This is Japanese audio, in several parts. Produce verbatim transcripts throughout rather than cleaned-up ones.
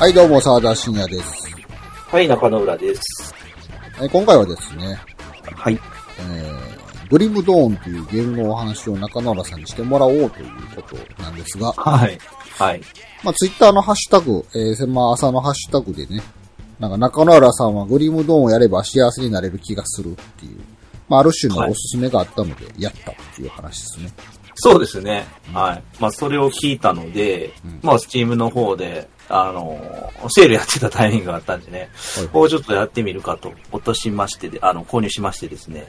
はい、どうも、沢田信也です。はい、中野浦です。はい、今回はですね。はい。えー、ブリムドーンというゲームのお話を中野浦さんにしてもらおうということなんですが。はい。はい。まあ、ツイッターのハッシュタグ、えー、まあ、朝のハッシュタグでね、なんか中野浦さんはグリムドーンをやれば幸せになれる気がするっていう、まあ、ある種のおすすめがあったので、やったっていう話ですね。はい、そうですね。うん、はい。まあ、それを聞いたので、うん、まあ、スチームの方で、あの、セールやってたタイミングがあったんでね、もうちょっとやってみるかと、落としまして、あの、購入しましてですね、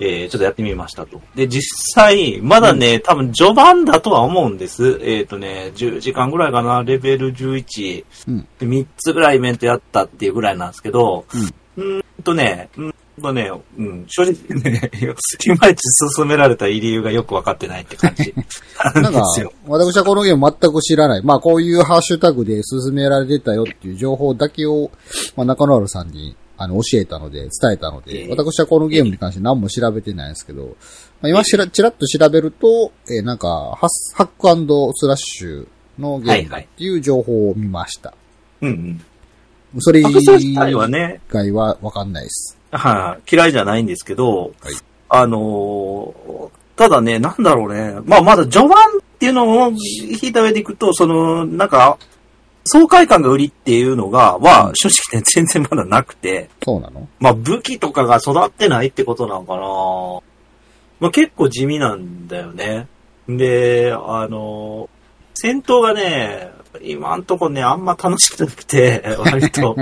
えー、ちょっとやってみましたと。で、実際、まだね、うん、多分序盤だとは思うんです。えっとね、じゅうじかんぐらいかな、レベルじゅういち、うん、みっつぐらいイベントやったっていうぐらいなんですけど、うん、うんとね、うんとね、うん、正直ね、いまいち進められた理由がよくわかってないって感じなんですよ。なんか、私はこのゲーム全く知らない。まあ、こういうハッシュタグで進められてたよっていう情報だけを、まあ、中野原さんに、あの、教えたので、伝えたので、私はこのゲームに関して何も調べてないんですけど、まあ、今しら、ちらっと調べると、えー、なんか、ハック&スラッシュのゲームっていう情報を見ました。はいはい、うんうん。それ以外はわかんないです。はい、あ、嫌いじゃないんですけど、はい、あのー、ただね、なんだろうね、まあまだ序盤っていうのを引いた上でいくと、その、なんか、爽快感が売りっていうのが、は、正直ね、全然まだなくて。そうなの？まあ武器とかが育ってないってことなのかな。まあ結構地味なんだよね。で、あのー、戦闘がね、今んとこね、あんま楽しくなくて、割と。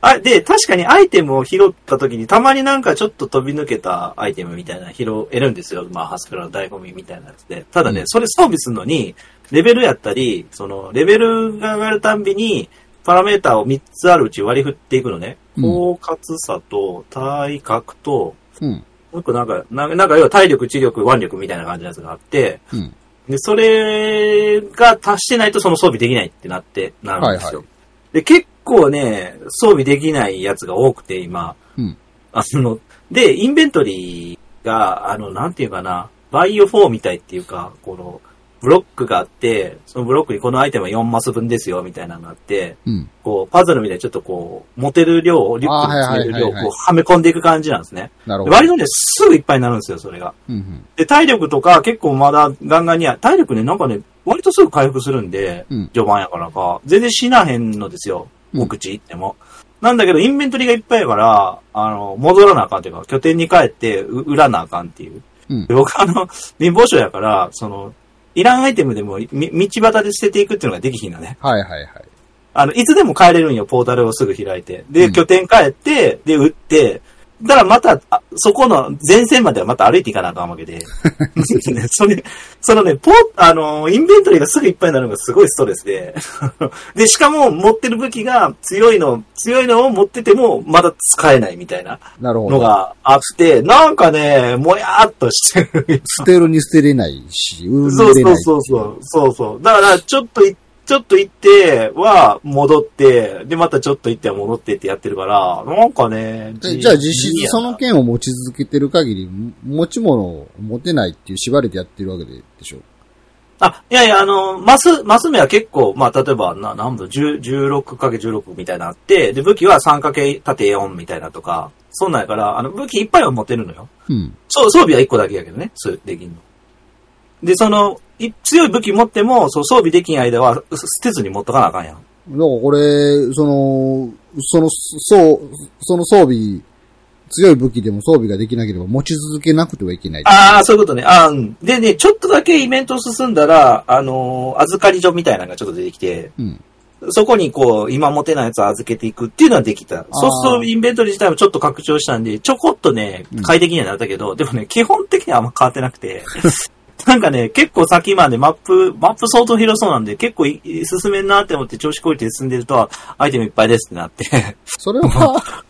あ、で、確かにアイテムを拾った時に、たまになんかちょっと飛び抜けたアイテムみたいな拾えるんですよ。まあ、ハスクラの醍醐味みたいなやつで。ただね、うん、それ装備するのに、レベルやったり、その、レベルが上がるたんびに、パラメーターをみっつあるうち割り振っていくのね。うん、狡猾さと、体格と、うん、なんか、なんか、なんか要は体力、知力、腕力みたいな感じのやつがあって、うん、で、それが足してないとその装備できないってなって、なるんですよ。はいはい、で、結構ね、装備できないやつが多くて、今。うん。あの、で、インベントリーが、あの、なんていうかな、バイオフォーみたいっていうか、この、ブロックがあって、そのブロックにこのアイテムはよんマス分ですよ、みたいなのがあって、うん、こう、パズルみたいにちょっとこう、持てる量を、リュックに詰める量をこう、はめ込んでいく感じなんですね。なるほど。割とね、すぐいっぱいになるんですよ、それが。うんうん、で、体力とか結構まだガンガンに、体力ね、なんかね、割とすぐ回復するんで、序盤やからか、全然死なへんのですよ、お口行っても。うん、なんだけど、インベントリーがいっぱいやから、あの、戻らなあかんというか、拠点に帰って、売らなあかんっていう。うん、で僕あの、貧乏症やから、その、いらんアイテムでも、み、道端で捨てていくっていうのができひんのね。はいはいはい。あの、いつでも帰れるんよ、ポータルをすぐ開いて。で、うん、拠点帰って、で、売って、だからまた、そこの前線まではまた歩いていかなあかんわけで。それ、そのね、ポあの、インベントリーがすぐいっぱいになるのがすごいストレスで。で、しかも持ってる武器が強いの、強いのを持っててもまだ使えないみたいなのがあって、な, なんかね、もやーっとしてる。捨てるに捨てれないし、売れない。そうそうそうそう。だから、ちょっとい、ちょっと行っては戻って、で、またちょっと行っては戻ってってやってるから、なんかね。じゃあ実質その剣を持ち続けてる限り、持ち物を持てないっていう縛りでやってるわけでしょ。あ、いやいや、あの、マス、マス目は結構、まあ、例えば、な、何分、じゅうろくかけるじゅうろく みたいなあって、で、武器は さんかけるたてよん みたいなとか、そんなんやから、あの、武器いっぱいは持てるのよ。うん。そう、装備はいっこだけやけどね、そう、できんの。で、その、強い武器持っても、そう、装備できん間は、捨てずに持っとかなあかんやん。だからこれ、その、その、そう、その装備、強い武器でも装備ができなければ持ち続けなくてはいけない。ああ、そういうことね。あでね、ちょっとだけイベント進んだら、あの、預かり所みたいなのがちょっと出てきて、うん、そこにこう、今持てないやつを預けていくっていうのはできた。そうすると、インベントリー自体もちょっと拡張したんで、ちょこっとね、快適にはなったけど、うん、でもね、基本的にはあんま変わってなくて、なんかね、結構先までマップ、マップ相当広そうなんで、結構い進めんなって思って調子こいて進んでると、アイテムいっぱいですってなって。それは、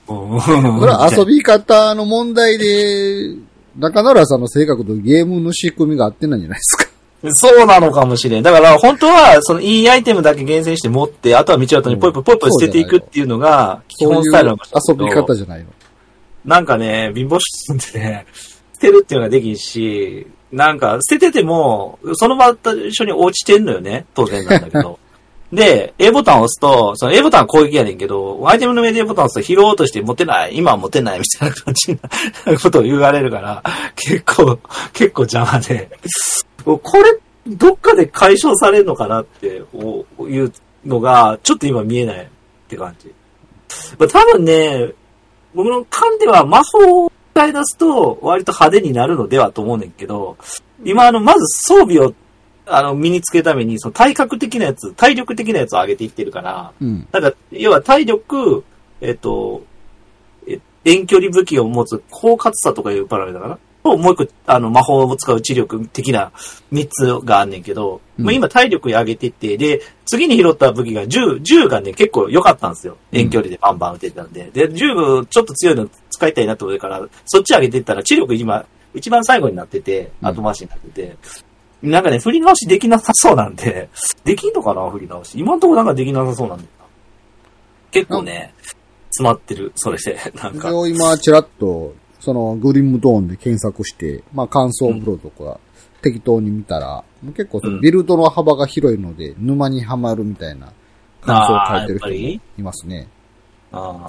それは遊び方の問題で、中野原さんの性格とゲームの仕組みが合ってないんじゃないですか。そうなのかもしれん。だから本当は、そのいいアイテムだけ厳選して持って、あとは道端にポイポイポイポイ捨てていくっていうのが、基本スタイルの遊び方じゃないの。なんかね、貧乏しってね、捨てるっていうのができんし、なんか、捨ててても、その場所に落ちてんのよね。当然なんだけど。で、A ボタンを押すと、その A ボタンは攻撃やねんけど、アイテムのメディアボタンを押すと拾おうとして持てない、今は持てないみたいな感じなことを言われるから、結構、結構邪魔で。これ、どっかで解消されるのかなっていうのが、ちょっと今見えないって感じ。まあ、多分ね、僕の勘では魔法を使い出すと割と派手になるのではと思うねんけど、今あの、まず装備をあの、身につけるために、その体格的なやつ、体力的なやつを上げていってるから、うん、なんか、要は体力、えっと、え、遠距離武器を持つ、狡猾さとかいうパラメータかなと、もう一個、あの、魔法を使う知力的な三つがあんねんけど、うん、もう今体力上げていって、で、次に拾った武器が銃、銃がね、結構良かったんですよ。遠距離でバンバン撃てたんで。で、銃ちょっと強いの使いたいなと思うから、そっち上げていったら、知力今、一番最後になってて、後回しになってて、うんなんかね、振り直しできなさそうなんで、できんのかな振り直し。今のところなんかできなさそうなんだよな。結構ね、詰まってる、それで。なんか。今、ちらっと、その、グリムドーンで検索して、まあ、感想ブログとか、適当に見たら、うん、結構その、ビルドの幅が広いので、沼にはまるみたいな、感想を書いてる人もいますね。ああ。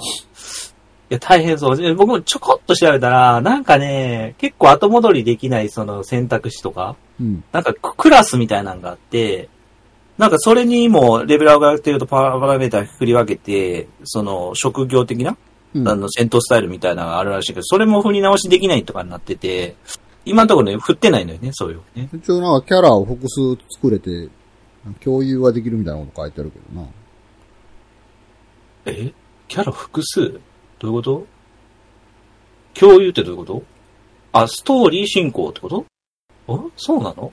いや、大変そう。僕もちょこっと調べたら、なんかね、結構後戻りできない、その、選択肢とか、うん、なんかクラスみたいなのがあって、なんかそれにもレベル上がってるとパラメータ振り分けて、その職業的な、うん、あの戦闘スタイルみたいなのがあるらしいけど、それも振り直しできないとかになってて、今のところね、振ってないのよね、そういうね。一応なんかキャラを複数作れて、共有はできるみたいなこと書いてあるけどな。え？キャラ複数？どういうこと？共有ってどういうこと？あ、ストーリー進行ってこと？あ、そうなの？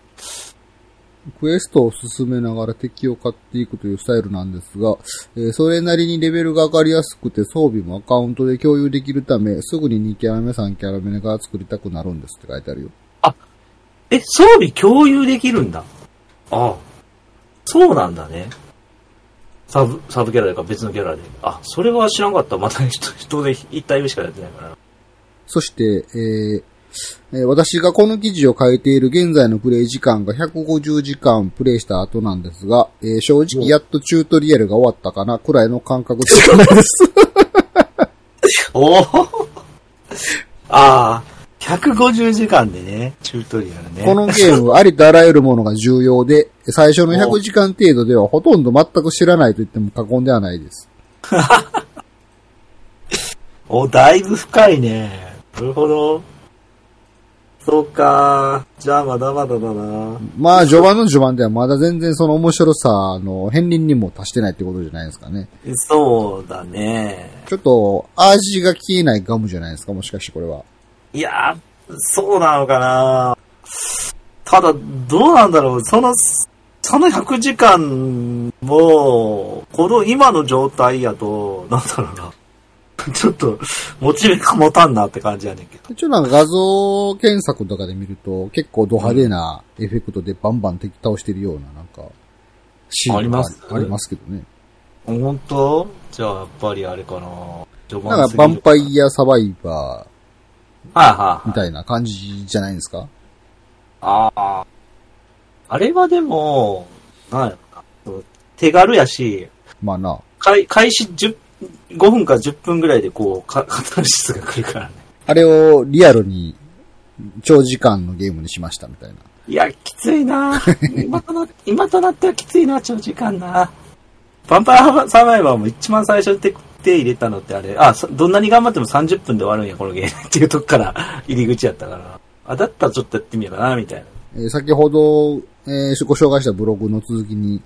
クエストを進めながら敵を買っていくというスタイルなんですが、えー、それなりにレベルが上がりやすくて装備もアカウントで共有できるため、すぐににキャラ目さんキャラ目が作りたくなるんですって書いてあるよ。あ、え、装備共有できるんだ。ああ、そうなんだね。サブ、サブキャラでか別のキャラで。あ、それは知らんかった。また人、人で一体目しかやってないからな。そして、えー、私がこの記事を書いている現在のプレイ時間がひゃくごじゅうじかんプレイした後なんですが、えー、正直やっとチュートリアルが終わったかなくらいの感覚しかないです。おぉああ、ひゃくごじゅうじかんでね、チュートリアルね。このゲームはありとあらゆるものが重要で、最初のひゃくじかん程度ではほとんど全く知らないと言っても過言ではないです。お、だいぶ深いね。なるほど。そうか。じゃあまだまだだな。まあ序盤の序盤ではまだ全然その面白さの片鱗にも達してないってことじゃないですかね。そうだね。ちょっと味が消えないガムじゃないですか、もしかしてこれは。いやー、そうなのかな。ただどうなんだろう。そのそのひゃくじかんもこの今の状態やとなんだろうな。ちょっと、モチベが持たんなって感じやねんけど。一応なんか画像検索とかで見ると、結構ド派手なエフェクトでバンバン敵倒してるような、なんか、シーンがあります。ありますけどね。本当？じゃあやっぱりあれかな。なんかバンパイアサバイバー、みたいな感じじゃないですか？ああ。あれはでも、なんやろな。手軽やし、まあな。開始じゅっぷん、ごふんかじゅっぷんぐらいでこう、カタルシスが来るからね。あれをリアルに長時間のゲームにしましたみたいな。いや、きついな今とな、今となってはきついな長時間なバンパイアサバイバーも一番最初に手入れたのってあれ、あ、どんなに頑張ってもさんじゅっぷんで終わるんや、このゲームっていうとこから入り口やったから。あ、だったらちょっとやってみようかな、みたいな。えー、先ほど、えー、ご紹介したブログの続きに、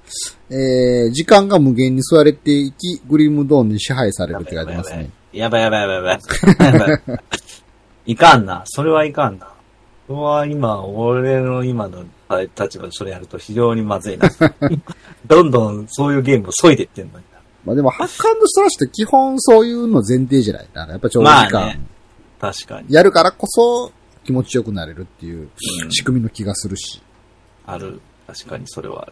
えー、時間が無限に吸われていき、グリムドーンに支配されるって書いてますね。やばいやばいやばいやばい。やばい, やばい, いかんな。それはいかんな。うわ、今、俺の今の立場でそれやると非常にまずいな。どんどんそういうゲームを削いでってんのにな。まあでも、ハッカーの人たちって基本そういうの前提じゃないな。やっぱ長時間、まあね。確かに。やるからこそ、気持ちよくなれるっていう仕組みの気がするし、うん、ある確かにそれはあ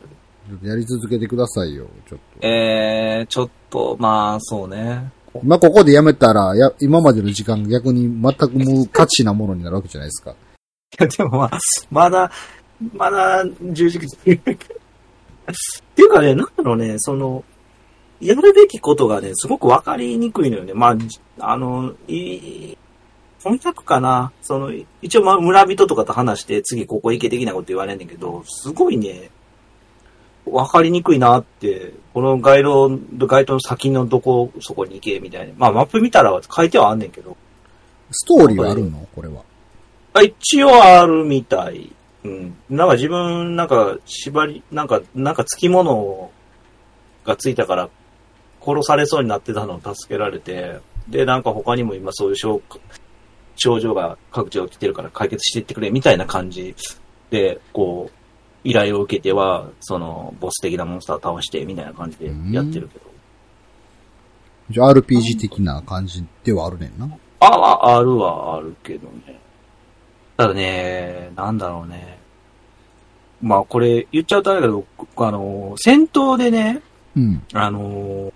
る。やり続けてくださいよちょっと。えー、ちょっとまあそうね。今ここでやめたらや今までの時間が逆に全く無価値なものになるわけじゃないですか。いやでもまあまだまだ充実。っていうかね、なんだろうね、その、やるべきことがね、すごくわかりにくいのよね。まあ、あの、い、とにかくかな、その、一応、ま、村人とかと話して、次ここ行け的なこと言われんねんけど、すごいね、わかりにくいなって、この街路、街灯の先のどこ、そこに行け、みたいな。まあ、マップ見たら書いてはあんねんけど。ストーリーはあるの？これは。一応あるみたい。うん。なんか自分、なんか、縛り、なんか、なんか付き物がついたから、殺されそうになってたのを助けられて、で、なんか他にも今そういう症、症状が各地が起きてるから解決していってくれ、みたいな感じで、こう、依頼を受けては、その、ボス的なモンスターを倒して、みたいな感じでやってるけど。じゃあ アールピージー 的な感じではあるねんな。ああ、あるはあるけどね。ただね、なんだろうね。まあこれ言っちゃうとあれだけど、あの、戦闘でね、うん、あの、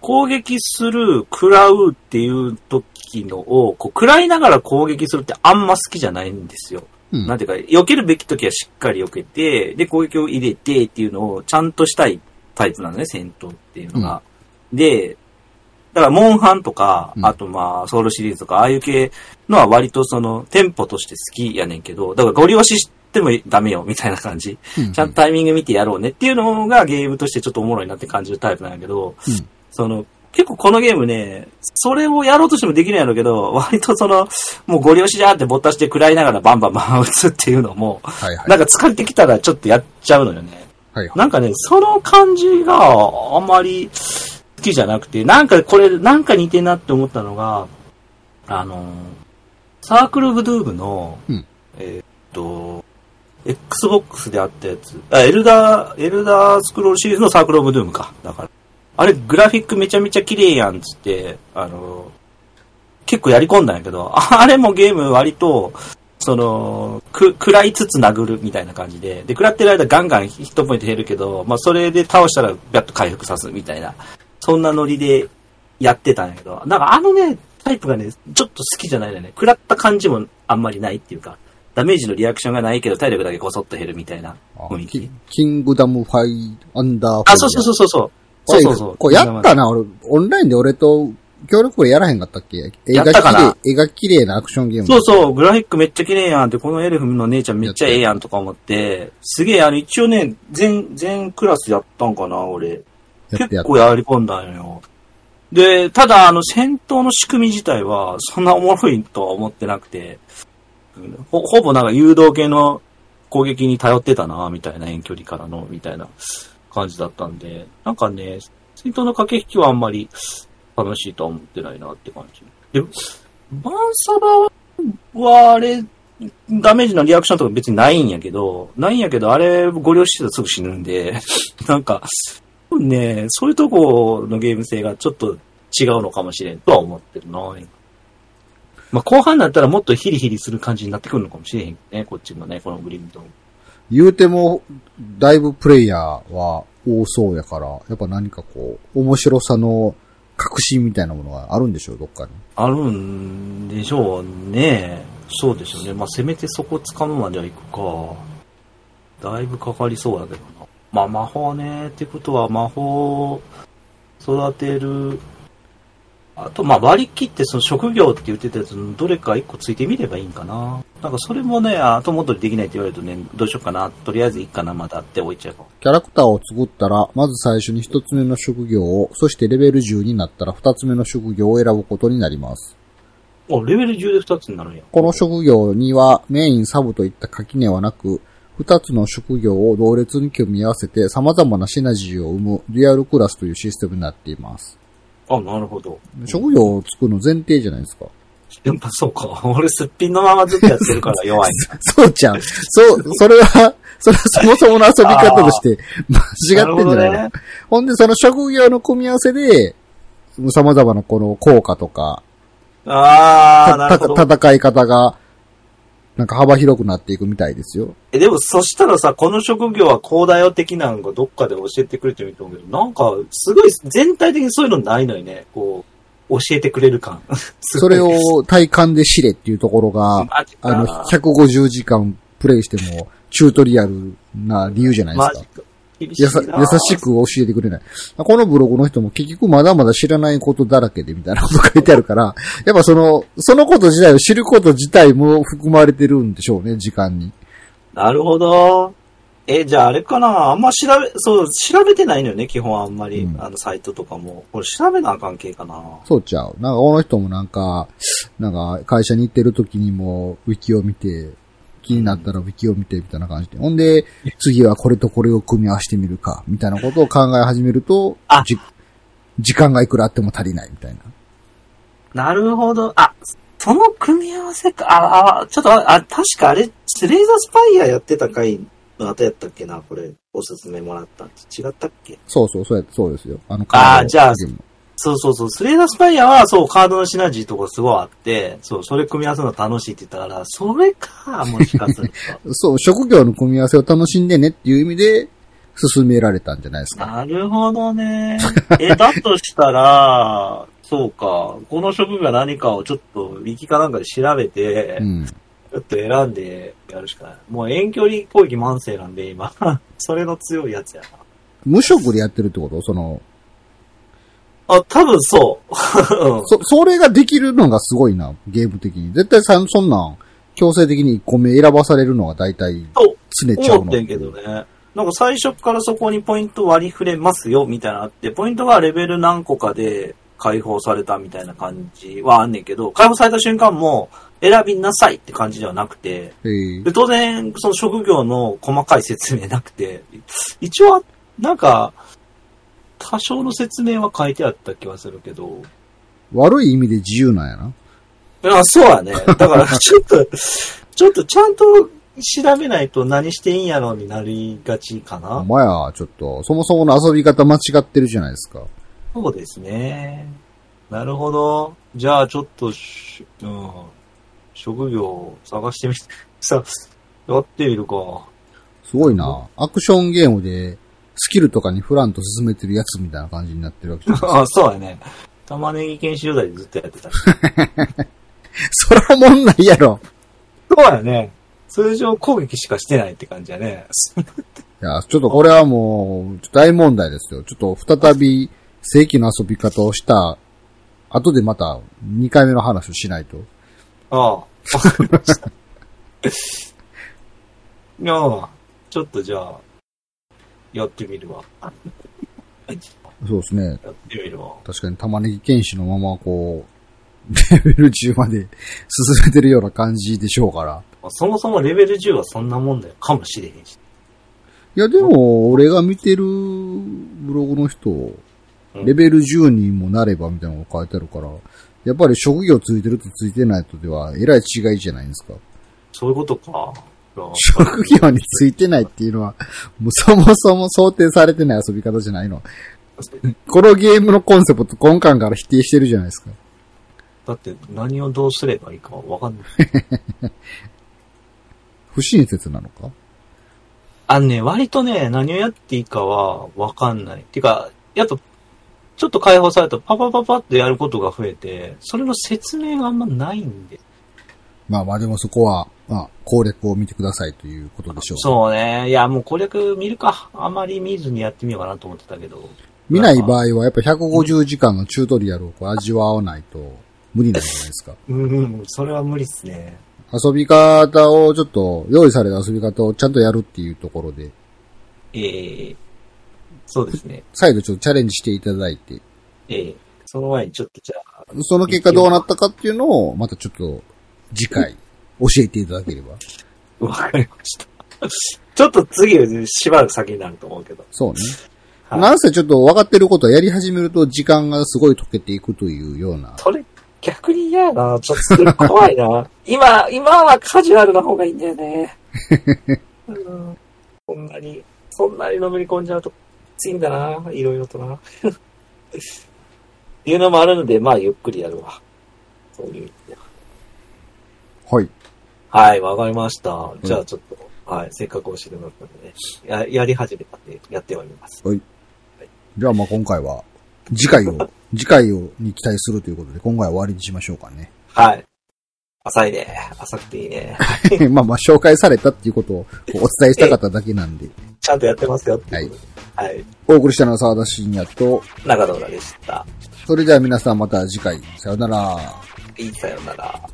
攻撃する、食らうっていう時のを、こう食らいながら攻撃するってあんま好きじゃないんですよ。うん、なんていうか、避けるべき時はしっかり避けて、で、攻撃を入れてっていうのをちゃんとしたいタイプなのね、戦闘っていうのが。うん、で、だから、モンハンとか、あとまあ、ソウルシリーズとか、ああいう系のは割とその、テンポとして好きやねんけど、だからゴリ押ししてもダメよ、みたいな感じ。うんうん、ちゃんとタイミング見てやろうねっていうのがゲームとしてちょっとおもろいなって感じるタイプなんやけど、うん、その、結構このゲームね、それをやろうとしてもできないやろうけど、割とその、もうゴリ押しじゃーってぼったして食らいながらバンバンバン打つっていうのも、はいはい、なんか疲れてきたらちょっとやっちゃうのよね。はいはい、なんかね、その感じがあんまり、好きじゃなくて、なんかこれ、なんか似てんなって思ったのが、あのー、サークル・オブ・ドゥームの、うん、えー、っと、Xbox であったやつ、あ、エルダー、エルダースクロールシリーズのサークル・オブ・ドゥームか。だから、あれ、グラフィックめちゃめちゃ綺麗やんつって、あのー、結構やり込んだんやけど、あれもゲーム割と、その、く、食らいつつ殴るみたいな感じで、で、食らってる間ガンガンヒットポイント減るけど、まあ、それで倒したら、ガッと回復さすみたいな。そんなノリでやってたんだけど、なんかあのね、タイプがね、ちょっと好きじゃないんだよね。食らった感じもあんまりないっていうか、ダメージのリアクションがないけど、体力だけこそっと減るみたいな雰囲気。キ, キングダムファイ、アンダーファイ。あ、そうそうそうそう。そうそうそう。こうやったな、俺、オンラインで俺と協力会やらへんかったっけ？絵が綺麗、絵が綺麗なアクションゲーム。そうそう、グラフィックめっちゃ綺麗やんって、このエルフの姉ちゃんめっちゃええやんとか思って、すげえ、あの、一応ね、全、全クラスやったんかな、俺。結構やり込んだのよ。で、ただ、あの、戦闘の仕組み自体は、そんなおもろいとは思ってなくて、ほ、ほぼなんか誘導系の攻撃に頼ってたな、みたいな遠距離からの、みたいな感じだったんで、なんかね、戦闘の駆け引きはあんまり楽しいとは思ってないな、って感じ。で、バンサバは、あれ、ダメージのリアクションとか別にないんやけど、ないんやけど、あれ、ご利用してたらすぐ死ぬんで、なんか、ね、そういうとこのゲーム性がちょっと違うのかもしれんとは思ってるな。まあ、後半になったらもっとヒリヒリする感じになってくるのかもしれへんね。こっちもね、このグリムドン。言うても、だいぶプレイヤーは多そうやから、やっぱ何かこう、面白さの確信みたいなものがあるんでしょう、どっかに。あるんでしょうね。そうでしょうね。まあ、せめてそこ掴むまではいくか。だいぶかかりそうだけどな。まあ、魔法ね、ってことは魔法を育てる。あと、まあ、割り切ってその職業って言ってたやつのどれか一個ついてみればいいんかな。なんかそれもね、後戻りできないって言われるとね、どうしようかな。とりあえずいいかな、まだって置いちゃう。キャラクターを作ったら、まず最初に一つ目の職業を、そしてレベルじゅうになったら二つ目の職業を選ぶことになります。あ、レベルじゅうで二つになるんや。この職業にはメイン、サブといった垣根はなく、二つの職業を同列に組み合わせて様々なシナジーを生むデュアルクラスというシステムになっています。あ、なるほど。職業を作るの前提じゃないですか。やっぱそうか。俺すっぴんのままずっとやってるから弱い。そうちゃん。そう、それは、それはそもそもの遊び方として間違ってんじゃないの？なるほどね。ほんでその職業の組み合わせで、様々なこの効果とか、あー、なるほど。戦い方が、なんか幅広くなっていくみたいですよ。え、でもそしたらさ、この職業はこうだよ的なのがどっかで教えてくれてると思うけど、なんかすごい全体的にそういうのないのよね。こう、教えてくれる感。それを体感で知れっていうところが、あの、ひゃくごじゅうじかんプレイしても、チュートリアルな理由じゃないですか。やさ優しく教えてくれない。このブログの人も結局まだまだ知らないことだらけでみたいなこと書いてあるから、やっぱその、そのこと自体を知ること自体も含まれてるんでしょうね、時間に。なるほど。え、じゃああれかな、あんま調べ、そう、調べてないのよね、基本あんまり、うん、あの、サイトとかも。これ調べなあかん系かな。そうちゃう。なんかこの人もなんか、なんか会社に行ってる時にも、ウィキを見て、気になったらウィキを見てみたいな感じで、ほんで次はこれとこれを組み合わせてみるかみたいなことを考え始めると、あ、じ時間がいくらあっても足りないみたいな。なるほど。あ、その組み合わせか。ああ、ちょっとあ、確かあれスレイザースパイアやってた回の後やったっけな、これおすすめもらったんです。違ったっけ？そうそうそうや、そうですよ。あのカード。ああ、じゃあ。そうそうそう。スレイザースパイアは、そう、カードのシナジーとかすごいあって、そう、それ組み合わせるの楽しいって言ったから、それか、もしかすると。そう、職業の組み合わせを楽しんでねっていう意味で、進められたんじゃないですか。なるほどね。え、だとしたら、そうか、この職業が何かをちょっと、ウィキかなんかで調べて、うん、ちょっと選んでやるしかない。もう遠距離攻撃満載なんで、今。それの強いやつやな。無職でやってるってこと？その、あ、多分そう。そ、それができるのがすごいな、ゲーム的に。絶対さ、そんなん、強制的にいっこめ選ばされるのが大体、つねちゃうの。思ってんけどね。なんか最初からそこにポイント割り振れますよ、みたいなのあって、ポイントがレベル何個かで解放されたみたいな感じはあんねんけど、解放された瞬間も、選びなさいって感じではなくて、で当然、その職業の細かい説明なくて、一応、なんか、多少の説明は書いてあった気はするけど。悪い意味で自由なんやな。あ、そうやね。だから、ちょっと、ちょっとちゃんと調べないと何していいんやろになりがちかな。お前は、ちょっと、そもそもの遊び方間違ってるじゃないですか。そうですね。なるほど。じゃあ、ちょっと、うん、職業探してみて、さ、やってみるか。すごいな。アクションゲームで、スキルとかにフランと進めてるやつみたいな感じになってるわけじゃないですか。あ、そうだね。玉ねぎ研修台でずっとやってた。そらもんないやろ。そうだね。通常攻撃しかしてないって感じだね。いや、ちょっとこれはもう大問題ですよ。ちょっと再び正規の遊び方をした後でまたにかいめの話をしないと。ああ。いや、ちょっとじゃあ、やってみるわ。そうですね。やってみるわ。確かに玉ねぎ剣士のままこう、レベルじゅうまで進めてるような感じでしょうから。そもそもレベルじゅうはそんなもんだよ。かもしれへんし。いやでも、俺が見てるブログの人、レベルじゅうにもなればみたいなのが書いてあるから、やっぱり職業ついてるとついてないとでは、えらい違いじゃないですか。そういうことか。職業についてないっていうのは、もうそもそも想定されてない遊び方じゃないの。このゲームのコンセプト根幹から否定してるじゃないですか。だって何をどうすればいいかわかんない。不親切なのか？あのね、割とね、何をやっていいかはわかんない。っていうか、やっぱ、ちょっと解放されたらパパパパってやることが増えて、それの説明があんまないんで。まあまあでもそこは、まあ、攻略を見てくださいということでしょう。そうね。いや、もう攻略見るか。あまり見ずにやってみようかなと思ってたけど。見ない場合は、やっぱひゃくごじゅうじかんのチュートリアルをこう味わわないと無理なんじゃないですか。うんうん、それは無理っすね。遊び方をちょっと、用意された遊び方をちゃんとやるっていうところで。ええー、そうですね。再度ちょっとチャレンジしていただいて。ええー、その前にちょっとじゃあ。その結果どうなったかっていうのを、またちょっと、次回、教えていただければ。わかりました。ちょっと次はしばらく先になると思うけど。そうね。はい、なんせちょっと分かってることをやり始めると時間がすごい溶けていくというような。それ、逆に嫌やな。ちょっと怖いな。今、今はカジュアルな方がいいんだよね。うん、そんなに、そんなにのめり込んじゃうとついんだな。いろいろとな。いうのもあるので、まあゆっくりやるわ。そういう意味では。はい。はい、わかりました。じゃあちょっと、うん、はい、せっかく教えてもらったので、ね、や、やり始めたんで、やっております。はい。はい、じゃあ、まあ今回は、次回を、次回をに期待するということで、今回は終わりにしましょうかね。はい。浅いね。浅くていいね。まあまあ、紹介されたっていうことをお伝えしたかっただけなんで。ちゃんとやってますよっていう。はい。はい。お送りしたのは沢田信也と中野浦でした。それでは皆さんまた次回。さよなら。いい、さよなら。